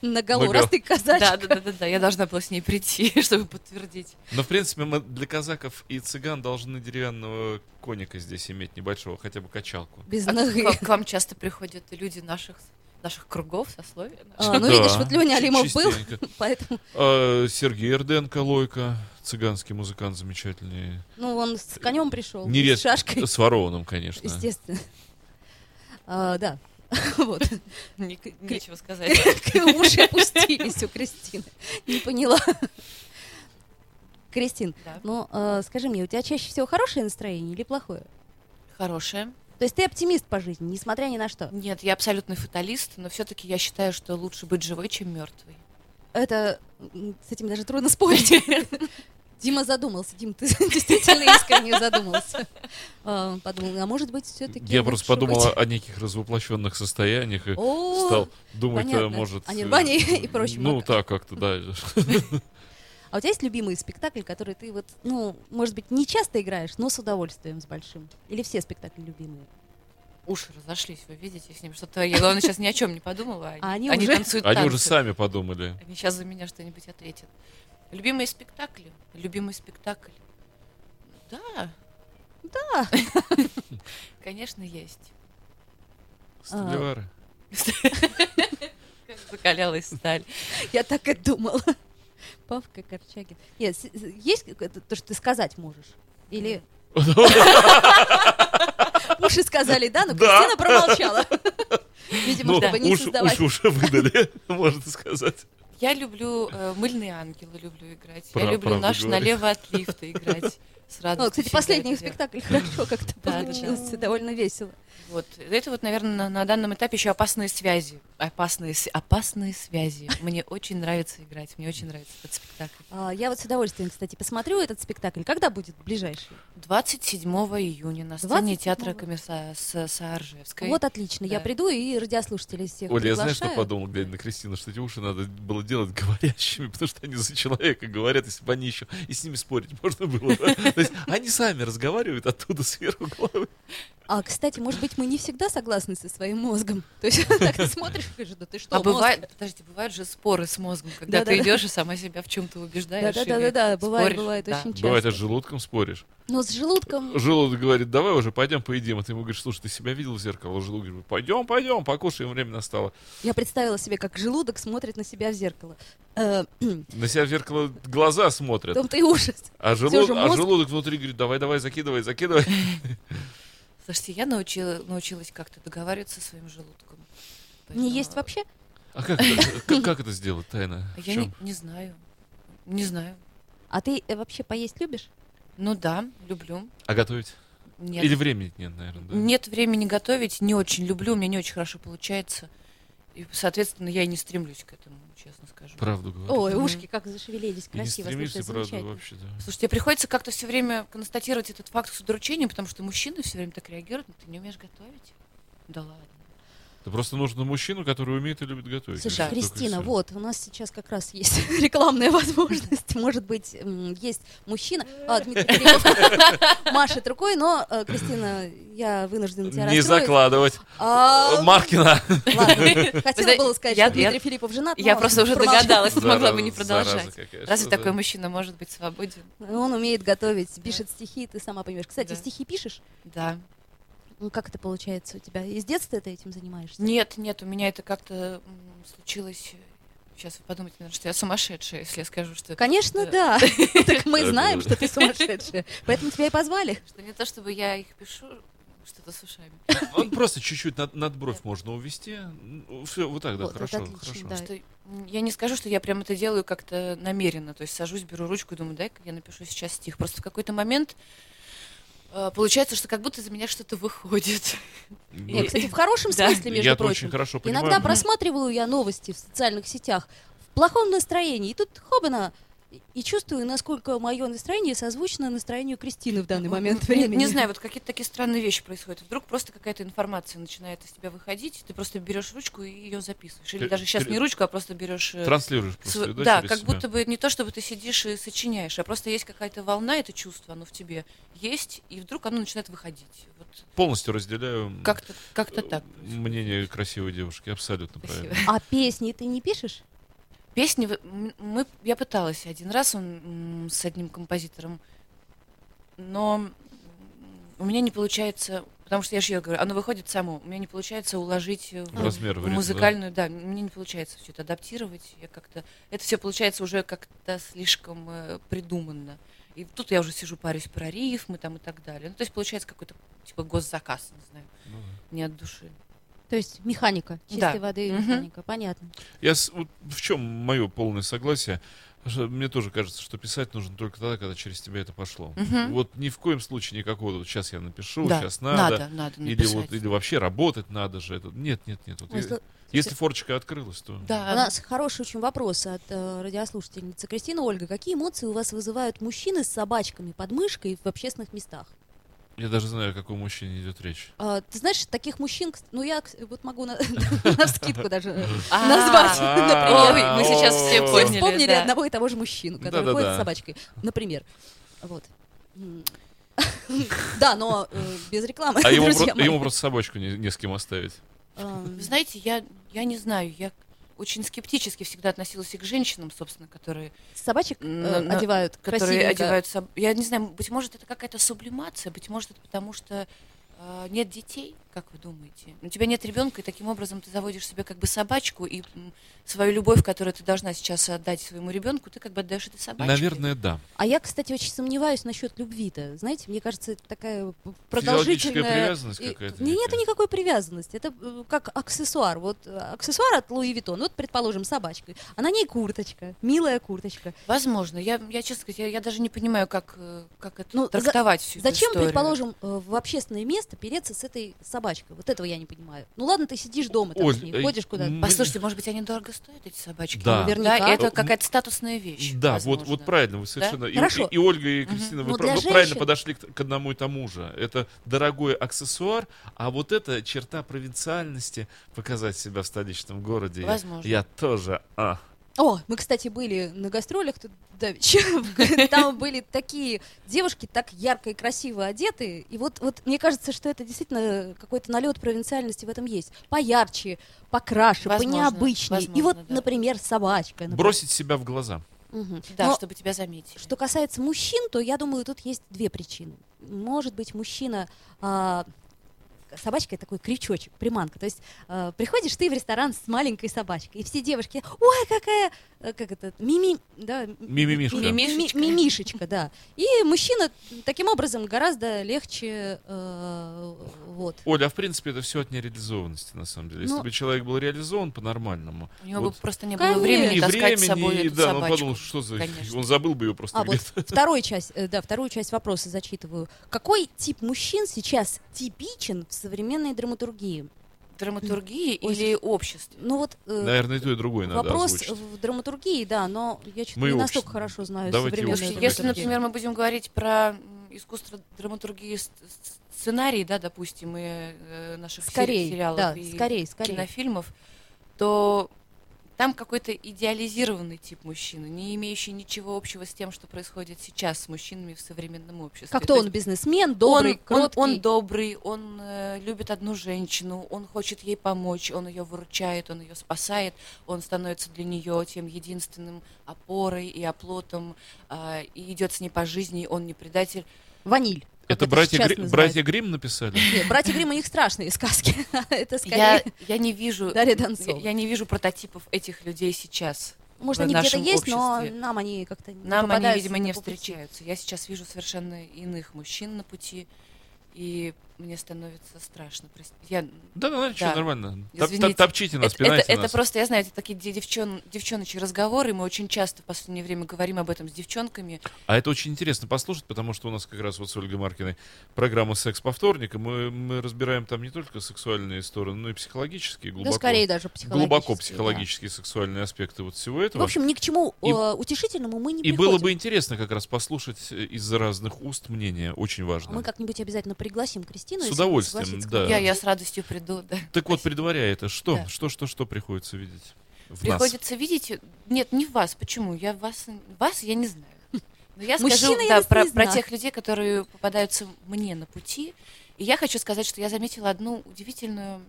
На голову, раз ты казачка. Да, да, да, да, я должна была с ней прийти, чтобы подтвердить. Но, в принципе, мы для казаков и цыган должны деревянного коника здесь иметь небольшого, хотя бы качалку. Без ноги. К вам часто приходят люди наших... наших кругов, сословий. А, ну, да. Видишь, вот Лёня Алимов частенько. Был, поэтому... А, Сергей Эрденко-Лойко, цыганский музыкант замечательный. Ну, он с конем пришел, Неред... с шашкой. С ворованным, конечно. Естественно. А, да. Вот. Нечего сказать. Уши опустились у Кристины. Не поняла. Кристин, ну, скажи мне, у тебя чаще всего хорошее настроение или плохое? Хорошее. То есть ты оптимист по жизни, несмотря ни на что? Нет, я абсолютный фаталист, но все-таки я считаю, что лучше быть живой, чем мертвой. Это... С этим даже трудно спорить. Дима задумался. Дим, ты действительно искренне задумался. Подумал, а может быть, все-таки... Я просто подумала о неких развоплощенных состояниях и стал думать, может... О нирване и прочем. Ну, так как-то, да. А у тебя есть любимый спектакль, который ты вот, ну, может быть, не часто играешь, но с удовольствием, с большим? Или все спектакли любимые? Уши разошлись, вы видите, с ним что-то... Я, главное, сейчас ни о чем не подумала, а они, они уже... танцуют Они танцы. Уже сами подумали. Они сейчас за меня что-нибудь ответят. Любимые спектакли? Любимый спектакль? Да. Да. Конечно, есть. Сталевары. Как закалялась сталь. Я так и думала. Павка Корчагин. Нет, есть то, что ты сказать можешь? Или... Уши сказали, да, но Кристина промолчала. Видимо, чтобы не создавать. Уши выдали, можно сказать. Я люблю «Мыльные ангелы», люблю играть. Я люблю «Наш налево от лифта» играть. с радостью. Ну, кстати, последний спектакль хорошо как-то получился, довольно весело. Вот. Это вот, наверное, на данном этапе еще опасные связи. Опасные, опасные связи. Мне очень нравится играть, мне очень нравится этот спектакль. Я вот с удовольствием, кстати, посмотрю этот спектакль. Когда будет ближайший? двадцать седьмого июня на сцене театра Комиссаржевской. Вот отлично, я приду и радиослушателей всех Оля, я знаю, что подумал, глядя на Кристину, что эти уши надо было делать говорящими, потому что они за человека говорят, если бы они еще и с ними спорить можно было. То есть они сами разговаривают оттуда сверху головы. А, кстати, может быть, мы не всегда согласны со своим мозгом. То есть так ты смотришь и говоришь, да ты что, мозг? А бывает, подождите, бывают же споры с мозгом, когда ты идешь и сама себя в чем-то убеждаешь. Да-да-да, бывает, бывает очень часто. Бывает, а с желудком споришь. Но с желудком... Желудок говорит, давай уже, пойдем поедим. А ты ему говоришь, слушай, ты себя видел в зеркало? А желудок говорит, пойдем, пойдем, покушаем, время настало. Я представила себе, как желудок смотрит на себя в зеркало. На себя в зеркало глаза смотрят. Там-то и ужас. А желуд... же мозг... а желудок внутри говорит, давай-давай, закидывай, закидывай. Слушайте, я научила, научилась как-то договариваться со своим желудком. Поэтому... Не есть вообще? А как это, как, как это сделать тайно? Я не, не знаю. Не знаю. А ты вообще поесть любишь? Ну да, люблю. А готовить? Нет. Или времени нет, наверное, да? Нет времени готовить, не очень люблю, у меня не очень хорошо получается. И, соответственно, я и не стремлюсь к этому, честно скажу. Правду говорю. Ой, ушки как зашевелились, красиво. И не стремишься, правда, вообще, да. Слушайте, фракте как-то все время констатировать этот факт с удручением, потому что мужчины все время так реагируют, но ты не умеешь готовить. Да ладно. Да просто нужно мужчину, который умеет и любит готовить. Слушай, Кристина, вот, у нас сейчас как раз есть рекламная возможность. Может быть, есть мужчина. А, Дмитрий Филиппов машет рукой, но, Кристина, я вынуждена тебя расстроить. Не закладывать. Маркина. Ладно, хотела было сказать, что Дмитрий Филиппов женат. Я просто уже догадалась, могла бы не продолжать. Разве такой мужчина может быть свободен? Он умеет готовить, пишет стихи, ты сама поймешь. Кстати, стихи пишешь? Да. Ну, как это получается у тебя? Из детства ты этим занимаешься? Нет, нет, у меня это как-то случилось... Сейчас вы подумаете, наверное, что я сумасшедшая, если я скажу, что... Конечно, да. Так мы знаем, что ты сумасшедшая. Поэтому тебя и позвали. Что не то, чтобы я их пишу, что-то с ушами. Просто чуть-чуть надбровь можно увести. Все, вот так, да, хорошо. Я не скажу, что я прям это делаю как-то намеренно. То есть сажусь, беру ручку и думаю, дай-ка я напишу сейчас стих. Просто в какой-то момент... Получается, что как будто за меня что-то выходит. Я, кстати, в хорошем смысле, между прочим. Иногда просматриваю я новости в социальных сетях в плохом настроении. И тут хобана. И чувствую, насколько мое настроение созвучно настроению Кристины в данный момент времени. Не, не знаю, вот какие-то такие странные вещи происходят. Вдруг просто какая-то информация начинает из тебя выходить, ты просто берешь ручку и ее записываешь. Или ты, даже сейчас ты... не ручку, а просто берешь... Транслируешь просто, св... да, да, как себя. Будто бы не то, чтобы ты сидишь и сочиняешь, а просто есть какая-то волна, это чувство, оно в тебе есть, и вдруг оно начинает выходить. Вот. Полностью разделяю как-то, как-то так мнение красивой девушки, абсолютно правильно. А песни ты не пишешь? Песни, мы, я пыталась один раз он, с одним композитором, но у меня не получается, потому что я же говорю, оно выходит само, у меня не получается уложить в размер, в музыкальную, да? Да, мне не получается все это адаптировать, я как-то, это все получается уже как-то слишком э, придуманно. И тут я уже сижу, парюсь про рифмы там и так далее. Ну, то есть получается какой-то типа госзаказ, не знаю, ну, не от души. То есть механика, чистой да. воды и механика, угу. Понятно. Я с, вот, в чем мое полное согласие? Мне тоже кажется, что писать нужно только тогда, когда через тебя это пошло. Угу. Вот ни в коем случае никакого вот, сейчас я напишу, да. сейчас надо, надо, надо или, вот, или вообще работать надо же. Это... Нет, нет, нет. Вот, если... если форчика открылась, то... Да. У нас хороший очень вопрос от э, радиослушательницы. Кристина, Ольга, какие эмоции у вас вызывают мужчины с собачками под мышкой в общественных местах? Я даже знаю, о каком мужчине идет речь. А, ты знаешь, таких мужчин, ну я вот могу на вскидку даже назвать, например. Мы сейчас все вспомнили одного и того же мужчину, который ходит с собачкой, например. Вот. Да, но без рекламы. А ему просто собачку не с кем оставить. Знаете, я не знаю, я... очень скептически всегда относилась и к женщинам, собственно, которые... Собачек на, на, одевают которые одевают соб... Я не знаю, быть может, это какая-то сублимация, быть может, это потому что э, нет детей. Как вы думаете? У тебя нет ребенка, и таким образом ты заводишь себе как бы собачку, и свою любовь, которую ты должна сейчас отдать своему ребенку, ты как бы отдаешь этой собачке. Наверное, да. А я, кстати, очень сомневаюсь насчет любви-то. Знаете, мне кажется, это такая продолжительная... привязанность какая-то. Нет, нет никакой привязанности. Это как аксессуар. Вот аксессуар от Луи Виттон, вот, предположим, собачка. А на ней курточка, милая курточка. Возможно. Я, я честно сказать, я, я даже не понимаю, как, как это ну, трактовать за, всю эту зачем, историю. Предположим, в общественное место переться с этой собачкой? Собачка. Вот этого я не понимаю. Ну ладно, ты сидишь дома, там Оль, с ней, ходишь куда-то. Послушайте, может быть, они дорого стоят, эти собачки? Да. Наверняка. Да, это какая-то статусная вещь. Да, вот, вот правильно, вы совершенно... Да? И, хорошо. И, и Ольга, и Кристина, угу. вы, прав... вы правильно подошли к, к одному и тому же. Это дорогой аксессуар, а вот эта черта провинциальности, показать себя в столичном городе. Возможно. Я, я тоже... А. О, мы, кстати, были на гастролях тут давеча. Там были такие девушки, так ярко и красиво одеты. И вот, вот мне кажется, что это действительно какой-то налет провинциальности в этом есть. Поярче, покраше, возможно, понеобычнее. Возможно, и вот, да. например, собачка. Например. Бросить себя в глаза. Угу. Да, но, чтобы тебя заметили. Что касается мужчин, то я думаю, тут есть две причины. Может быть, мужчина... А- собачка — это такой крючочек, приманка. То есть э, приходишь ты в ресторан с маленькой собачкой, и все девушки: ой, какая, как это, мими, да, мимимишка. Мимишечка. Мимишечка, да. И мужчина таким образом гораздо легче, э, вот. Оля, а в принципе это все от нереализованности, на самом деле. Если ну, бы человек был реализован по-нормальному. У него вот, бы просто не было времени таскать времени, с собой эту да, собачку. Он подумал, что за... Он забыл бы ее просто а, где-то. Вот вторую часть, да, вторую часть вопроса зачитываю. Какой тип мужчин сейчас типичен в современной драматургии? Драматургии mm. или обществе? Ну, вот, э, наверное, и то, и другое надо вопрос озвучить. В драматургии, да, но я чуть мы не общество. Настолько хорошо знаю современную драматургию. Если, например, мы будем говорить про искусство драматургии сценарий, да, допустим, и э, наших скорее, сериалов да, и скорее, скорее. Кинофильмов, то там какой-то идеализированный тип мужчины, не имеющий ничего общего с тем, что происходит сейчас с мужчинами в современном обществе. Как-то он бизнесмен, добрый, он, кроткий. Он, он добрый, он э, любит одну женщину, он хочет ей помочь, он ее выручает, он ее спасает, он становится для нее тем единственным опорой и оплотом, э, и идет с ней по жизни, он не предатель. Ваниль. Это, это братья, Гри... братья Гримм написали? Нет, братья Гримм, у них страшные сказки. Это скорее я, я, не вижу, я, я не вижу прототипов этих людей сейчас. Может, они где-то есть, обществе. Но нам они как-то не нам они, видимо, не встречаются. Я сейчас вижу совершенно иных мужчин на пути, и мне становится страшно. Я... Да, ну, да. Что, нормально. Топ, топчите нас, это, пинайте это, нас. Это просто, я знаю, это такие девчон, девчоночьи разговоры, мы очень часто в последнее время говорим об этом с девчонками. А это очень интересно послушать, потому что у нас как раз вот с Ольгой Маркиной программа «Секс по вторникам», мы, мы разбираем там не только сексуальные стороны, но и психологические, глубоко, ну, скорее даже психологические, глубоко психологические, да. сексуальные аспекты вот всего этого. В общем, ни к чему и, утешительному мы не и приходим. И было бы интересно как раз послушать из разных уст мнения, очень важно. Мы как-нибудь обязательно пригласим Кристину. С удовольствием, да. Я, я с радостью приду, да. Так вот, предваряя это, что, да. что, что, что приходится видеть в приходится нас? Видеть... Нет, не в вас. Почему? Я вас, вас я не знаю. Но я скажу да, про, про тех людей, которые попадаются мне на пути. И я хочу сказать, что я заметила одну удивительную...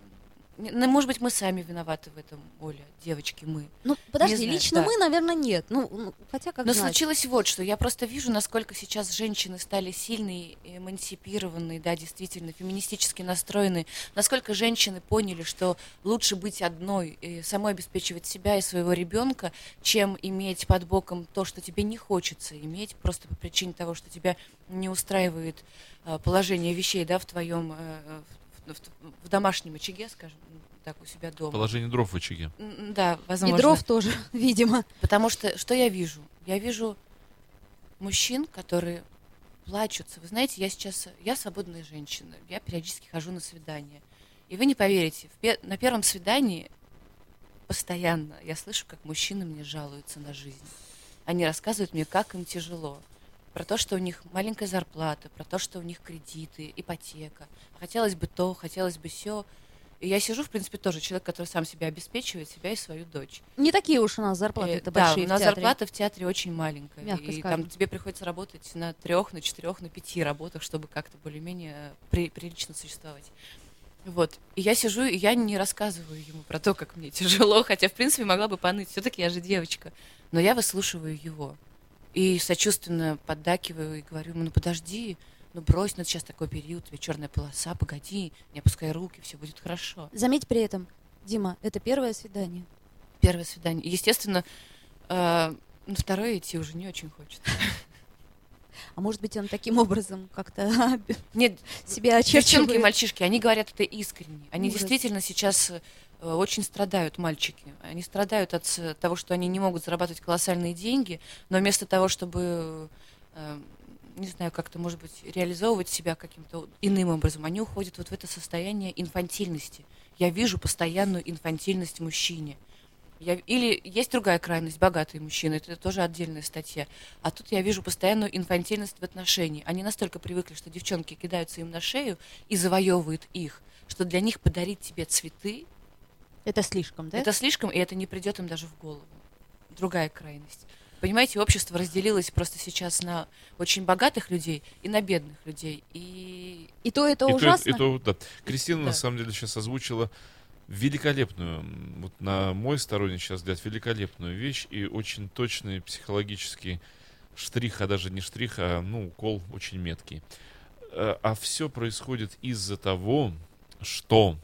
Ну, может быть, мы сами виноваты в этом, Оля, девочки, мы. Ну, подожди, знаю, лично да. мы, наверное, нет. Ну, хотя как Но знать. Случилось вот что. Я просто вижу, насколько сейчас женщины стали сильные, эмансипированные, да, действительно, феминистически настроенные. Насколько женщины поняли, что лучше быть одной, самой обеспечивать себя и своего ребенка, чем иметь под боком то, что тебе не хочется иметь, просто по причине того, что тебя не устраивает положение вещей, да, в твоем... в домашнем очаге, скажем так, у себя дома. Положение дров в очаге. Да, возможно. И дров тоже, видимо. Потому что, что я вижу? Я вижу мужчин, которые плачутся. Вы знаете, я сейчас, я свободная женщина, я периодически хожу на свидания. И вы не поверите, в, на первом свидании постоянно я слышу, как мужчины мне жалуются на жизнь. Они рассказывают мне, как им тяжело. Про то, что у них маленькая зарплата, про то, что у них кредиты, ипотека. Хотелось бы то, хотелось бы сё. И я сижу, в принципе, тоже человек, который сам себя обеспечивает, себя и свою дочь. Не такие уж у нас зарплаты-то и, большие. Да, у нас зарплата в театре очень маленькая. Мягко и скажем. Там тебе приходится работать на трех, на четырех, на пяти работах, чтобы как-то более-менее при, прилично существовать. Вот. И я сижу, и я не рассказываю ему про то, как мне тяжело, хотя, в принципе, могла бы поныть. Всё-таки я же девочка. Но я выслушиваю его. И сочувственно поддакиваю и говорю ему: ну подожди, ну брось, ну сейчас такой период, тебе черная полоса, погоди, не опускай руки, все будет хорошо. Заметь при этом, Дима, это первое свидание. Первое свидание. Естественно, э, на второе идти уже не очень хочется. А может быть, он таким образом как-то нет, себя очерчивает? Девчонки и мальчишки, они говорят это искренне. Они Ужас. действительно сейчас очень страдают, мальчики. Они страдают от того, что они не могут зарабатывать колоссальные деньги, но вместо того, чтобы, не знаю, как-то, может быть, реализовывать себя каким-то иным образом, они уходят вот в это состояние инфантильности. Я вижу постоянную инфантильность в мужчине. Я, или есть другая крайность, богатые мужчины, это тоже отдельная статья. А тут я вижу постоянную инфантильность в отношении. Они настолько привыкли, что девчонки кидаются им на шею и завоевывают их, что для них подарить тебе цветы... Это слишком, да? Это слишком, и это не придет им даже в голову. Другая крайность. Понимаете, общество разделилось просто сейчас на очень богатых людей и на бедных людей. И, и то это и ужасно. И то, и то, да. Кристина, да. на самом деле, сейчас озвучила... великолепную, вот на мой сторонний сейчас взгляд, великолепную вещь и очень точный психологический штрих, а даже не штрих, а ну, укол очень меткий. А все происходит из-за того, что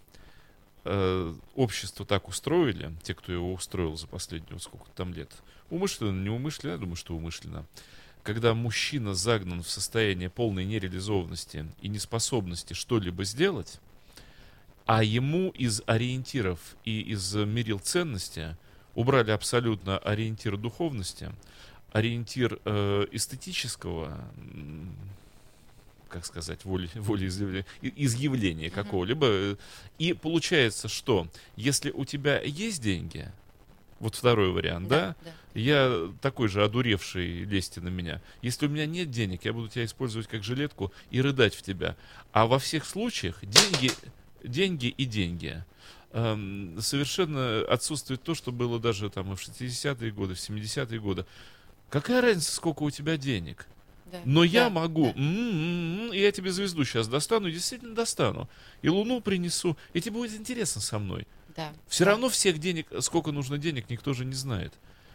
э, общество так устроили, те, кто его устроил за последние вот сколько там лет, умышленно, неумышленно, я думаю, что умышленно, когда мужчина загнан в состояние полной нереализованности и неспособности что-либо сделать, а ему из ориентиров и из мерил ценности убрали абсолютно ориентир духовности, ориентир э, эстетического, как сказать, воли, волеизъявления, изъявления какого-либо. И получается, что если у тебя есть деньги, вот второй вариант, да, да? да? Я такой же одуревший, лезьте на меня. Если у меня нет денег, я буду тебя использовать как жилетку и рыдать в тебя. А во всех случаях деньги... Деньги и деньги. Эм, совершенно отсутствует то, что было даже там в шестидесятые годы, в семидесятые годы. Какая разница, сколько у тебя денег? Да. Но да, я могу, да. м-м-м, я тебе звезду сейчас достану, действительно достану. И луну принесу, и тебе будет интересно со мной. Да. Все да. равно всех денег, сколько нужно денег, никто же не знает.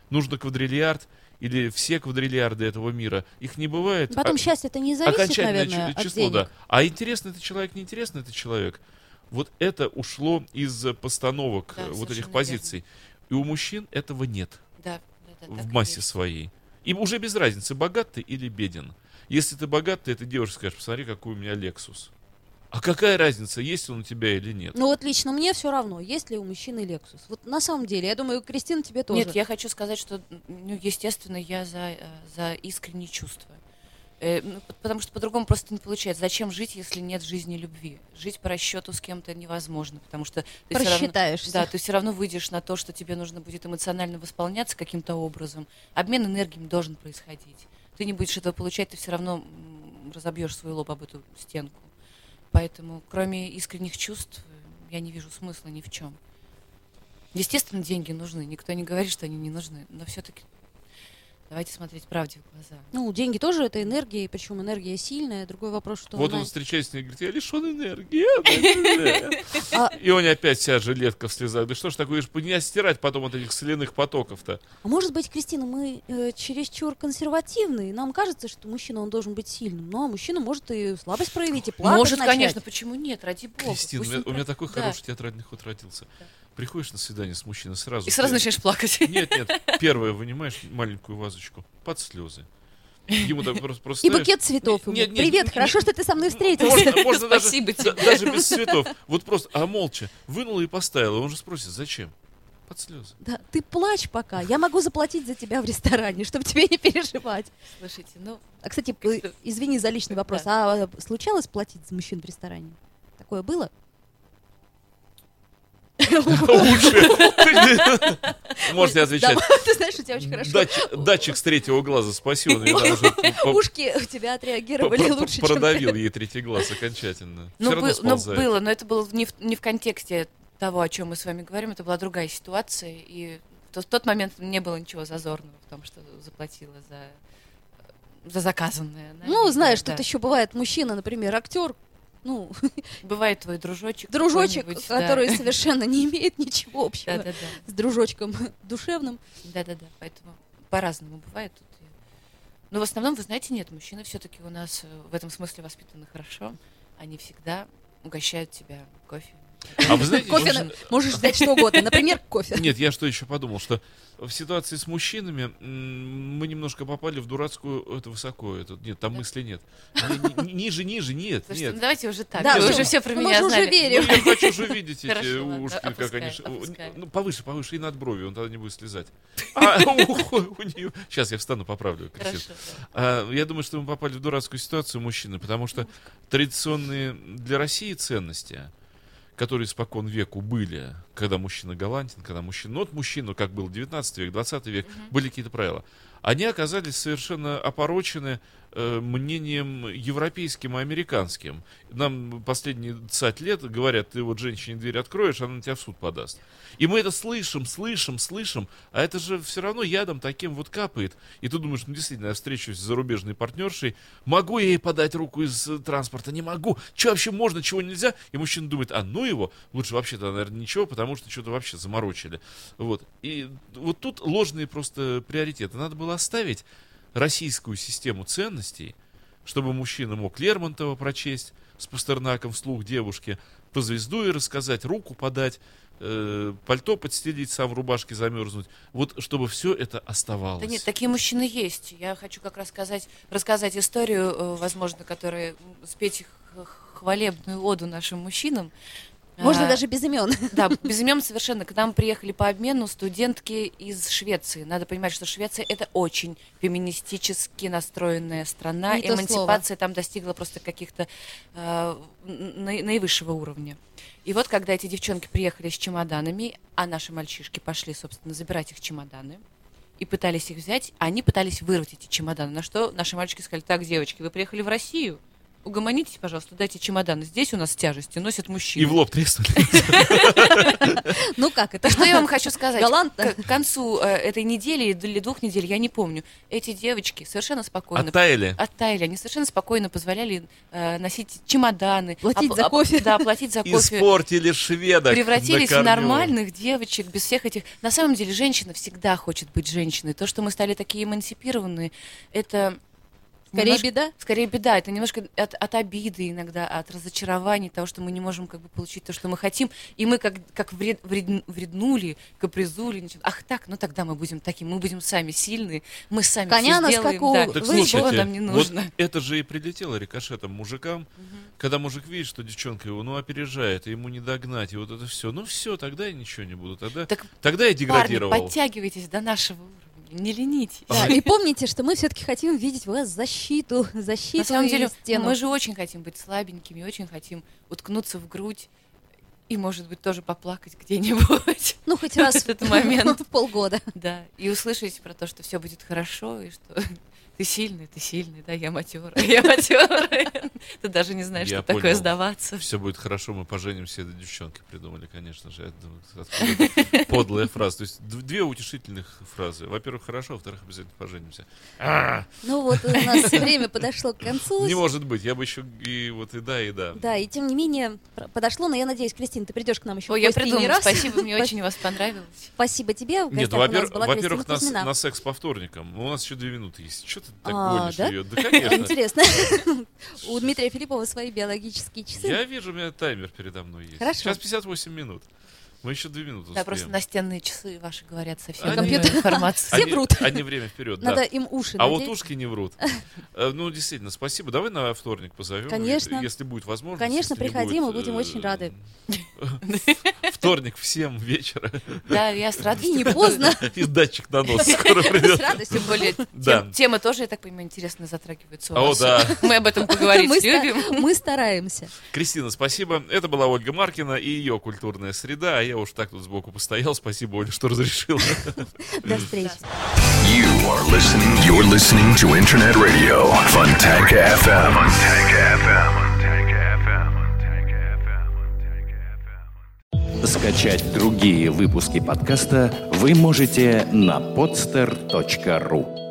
Нужно квадриллиард или все квадриллиарды этого мира. Их не бывает. Потом а, счастье-то не зависит, окончательное наверное, ч- число, от денег. Да. А интересный это человек, неинтересный это человек. Вот это ушло из постановок да, вот этих позиций. Верно. И у мужчин этого нет. Да, да, да, в массе есть. Своей. Им уже без разницы, богат ты или беден. Если ты богат, ты этой девушке скажешь, посмотри, какой у меня Lexus. А какая разница, есть он у тебя или нет? Ну вот лично мне все равно, есть ли у мужчины Lexus. Вот на самом деле, я думаю, Кристина, тебе тоже. Нет, я хочу сказать, что, ну, естественно, я за, за искренние чувства. Потому что по-другому просто не получается. Зачем жить, если нет жизни любви? Жить по расчету с кем-то невозможно, потому что ты просчитаешься. Все равно, да, ты все равно выйдешь на то, что тебе нужно будет эмоционально восполняться каким-то образом. Обмен энергиями должен происходить. Ты не будешь этого получать, ты все равно разобьешь свой лоб об эту стенку. Поэтому, кроме искренних чувств, я не вижу смысла ни в чем. Естественно, деньги нужны. Никто не говорит, что они не нужны, но все-таки. Давайте смотреть правде в глаза. Ну, деньги тоже это энергия, причем энергия сильная. Другой вопрос, что вот она... он встречается с ней и говорит, я лишен энергии. И он опять вся жилетка в слезах. Да что ж такое, не стирать потом от этих соляных потоков-то. А может быть, Кристина, мы чересчур консервативны. Нам кажется, что мужчина, он должен быть сильным. Ну, а мужчина может и слабость проявить, и плакать начать. Может, конечно, почему нет, ради бога. Кристина, у меня такой хороший театральный ход родился. Приходишь на свидание с мужчиной сразу... И сразу ты... начинаешь плакать. Нет, нет. Первое, вынимаешь маленькую вазочку под слезы. Ему так просто, просто и ставишь... букет цветов. Нет, нет, привет, нет, хорошо, нет, что ты со мной встретился. Можно, можно даже, спасибо тебе. Да, даже без цветов. Вот просто, а молча, вынула и поставила. Он же спросит, зачем? Под слезы. Да, ты плачь пока. Я могу заплатить за тебя в ресторане, чтобы тебе не переживать. Слушайте, ну... А, кстати, извини за личный вопрос. Да. А случалось платить за мужчин в ресторане? Такое было? Лучше. Можете отвечать. Ты знаешь, у тебя очень хорошо. Датчик с третьего глаза спасен. Ушки у тебя отреагировали лучше, чем... Продавил ей третий глаз окончательно. Ну, было, но это было не в контексте того, о чем мы с вами говорим. Это была другая ситуация. И в тот момент не было ничего зазорного в том, что заплатила за заказанное. Ну, знаешь, тут еще бывает мужчина, например, актер. Ну, бывает твой дружочек. Дружочек, который да. совершенно не имеет ничего общего да, да, да. с дружочком душевным. Да-да-да, поэтому по-разному бывает. Тут Но в основном, вы знаете, нет, мужчины все-таки у нас в этом смысле воспитаны хорошо. Они всегда угощают тебя кофе. А вы знаете, кофе нужно... можешь взять что угодно, например, кофе. Нет, я что еще подумал, что в ситуации с мужчинами мы немножко попали в дурацкую, это высоко, это, нет, там да. мысли нет. Ниже, ниже, нет, Слушайте, нет. Ну, давайте уже так, да, вы уже все про ну, меня знали. Верим. Ну, я хочу же видеть эти Хорошо, ушки, ладно, как опускай, они... Опускай. Ну, повыше, повыше, и над бровью, он тогда не будет слезать. А, ух, у нее... Сейчас я встану, поправлю. Хорошо, да. а, я думаю, что мы попали в дурацкую ситуацию, мужчины, потому что традиционные для России ценности... которые спокон веку были, когда мужчина галантен, когда мужчина... Ну, вот мужчина, как был девятнадцатый век, двадцатый век, угу. были какие-то правила. Они оказались совершенно опорочены э, мнением европейским и американским. Нам последние двадцать лет говорят, ты вот женщине дверь откроешь, она на тебя в суд подаст. И мы это слышим, слышим, слышим, а это же все равно ядом таким вот капает. И ты думаешь, ну действительно, я встречусь с зарубежной партнершей, могу я ей подать руку из транспорта? Не могу. Че вообще можно, чего нельзя? И мужчина думает, а ну его, лучше вообще-то, наверное, ничего, потому что что-то вообще заморочили. Вот. И вот тут ложные просто приоритеты. Надо было оставить российскую систему ценностей, чтобы мужчина мог Лермонтова прочесть с Пастернаком вслух девушке, про звезду и рассказать, руку подать, э, пальто подстелить, сам в рубашке замерзнуть. Вот чтобы все это оставалось. Да нет, такие мужчины есть. Я хочу как раз сказать, рассказать историю, возможно, которая спеть их хвалебную оду нашим мужчинам. Можно а, даже без имен. Да, без имен совершенно. К нам приехали по обмену студентки из Швеции. Надо понимать, что Швеция — это очень феминистически настроенная страна. Не Эмансипация там достигла просто каких-то э, на, наивысшего уровня. И вот, когда эти девчонки приехали с чемоданами, а наши мальчишки пошли, собственно, забирать их чемоданы, и пытались их взять, они пытались вырвать эти чемоданы. На что наши мальчики сказали, так, девочки, вы приехали в Россию, угомонитесь, пожалуйста, дайте чемоданы. Здесь у нас тяжести носят мужчины. И в лоб треснули. Ну как это? Что я вам хочу сказать? Галантно. К концу этой недели или двух недель, я не помню, эти девочки совершенно спокойно... Оттаяли. Оттаяли. Они совершенно спокойно позволяли носить чемоданы. Платить за кофе. Да, платить за кофе. Испортили шведок. Превратились в нормальных девочек без всех этих... На самом деле, женщина всегда хочет быть женщиной. То, что мы стали такие эмансипированные, это... Скорее немножко, беда? Скорее беда. Это немножко от, от обиды иногда, от разочарований, того, что мы не можем как бы получить то, что мы хотим. И мы как, как вред, вред, вреднули, капризули. Начали, Ах так, ну тогда мы будем таким, мы будем сами сильные, мы сами Коня все сделаем. Коня нас какого? Да. Ничего нам не нужно. Вот это же и прилетело рикошетом мужикам. Угу. Когда мужик видит, что девчонка его ну, опережает, и ему не догнать, и вот это все. Ну все, тогда я ничего не буду. Тогда, так, тогда я деградировал. Парни, подтягивайтесь до нашего уровня. Не ленитесь. Да, и помните, что мы все-таки хотим видеть в вас защиту, защиту. На самом деле, стену. Мы же очень хотим быть слабенькими, очень хотим уткнуться в грудь и, может быть, тоже поплакать где-нибудь. Ну, хоть раз в этот момент. В полгода. Да. И услышать про то, что все будет хорошо, и что ты сильный, ты сильный, да, я матерая, я матерая. Ты даже не знаешь, что такое сдаваться. Все будет хорошо, мы поженимся, это девчонки придумали, конечно же. Подлая фраза. То есть две утешительных фразы. Во-первых, хорошо, во-вторых, обязательно поженимся. Ну вот у нас время подошло к концу. Не может быть, я бы еще и вот и да, и да. Да, и тем не менее подошло, но я надеюсь, Кристина, ты придешь к нам еще в гости. Ой, я придумала, спасибо, мне очень вас понравилось. Спасибо тебе. Нет, во-первых, на секс по вторникам. У нас еще две минуты есть. Ты так а, гонишь да? ее? Да, конечно. Интересно. У Дмитрия Филиппова свои биологические часы. Я вижу, у меня таймер передо мной есть. Хорошо. Сейчас пятьдесят восемь минут. Мы еще две минуты успеем. Да, просто настенные часы ваши говорят со всей компьютерной информацией. Все врут. Они время вперед, да. Надо им уши надеть. А вот ушки не врут. Ну, действительно, спасибо. Давай на вторник позовем. Конечно. Если будет возможность. Конечно, приходи, мы будем очень рады. Вторник в семь вечера. Да, я с радостью. И не поздно. И датчик на нос скоро придет. С радостью. Тем более, тема тоже, я так понимаю, интересно затрагивается у вас. О, да. Мы об этом поговорить любим. Мы стараемся. Кристина, спасибо. Это была Ольга Маркина и ее культурная среда. Я уж так тут сбоку постоял. Спасибо, Оля, что разрешила. До встречи. You are listening, you're listening to Internet Radio Fantanka эф эм. Fantanka эф эм. Скачать другие выпуски подкаста вы можете на podster точка ру.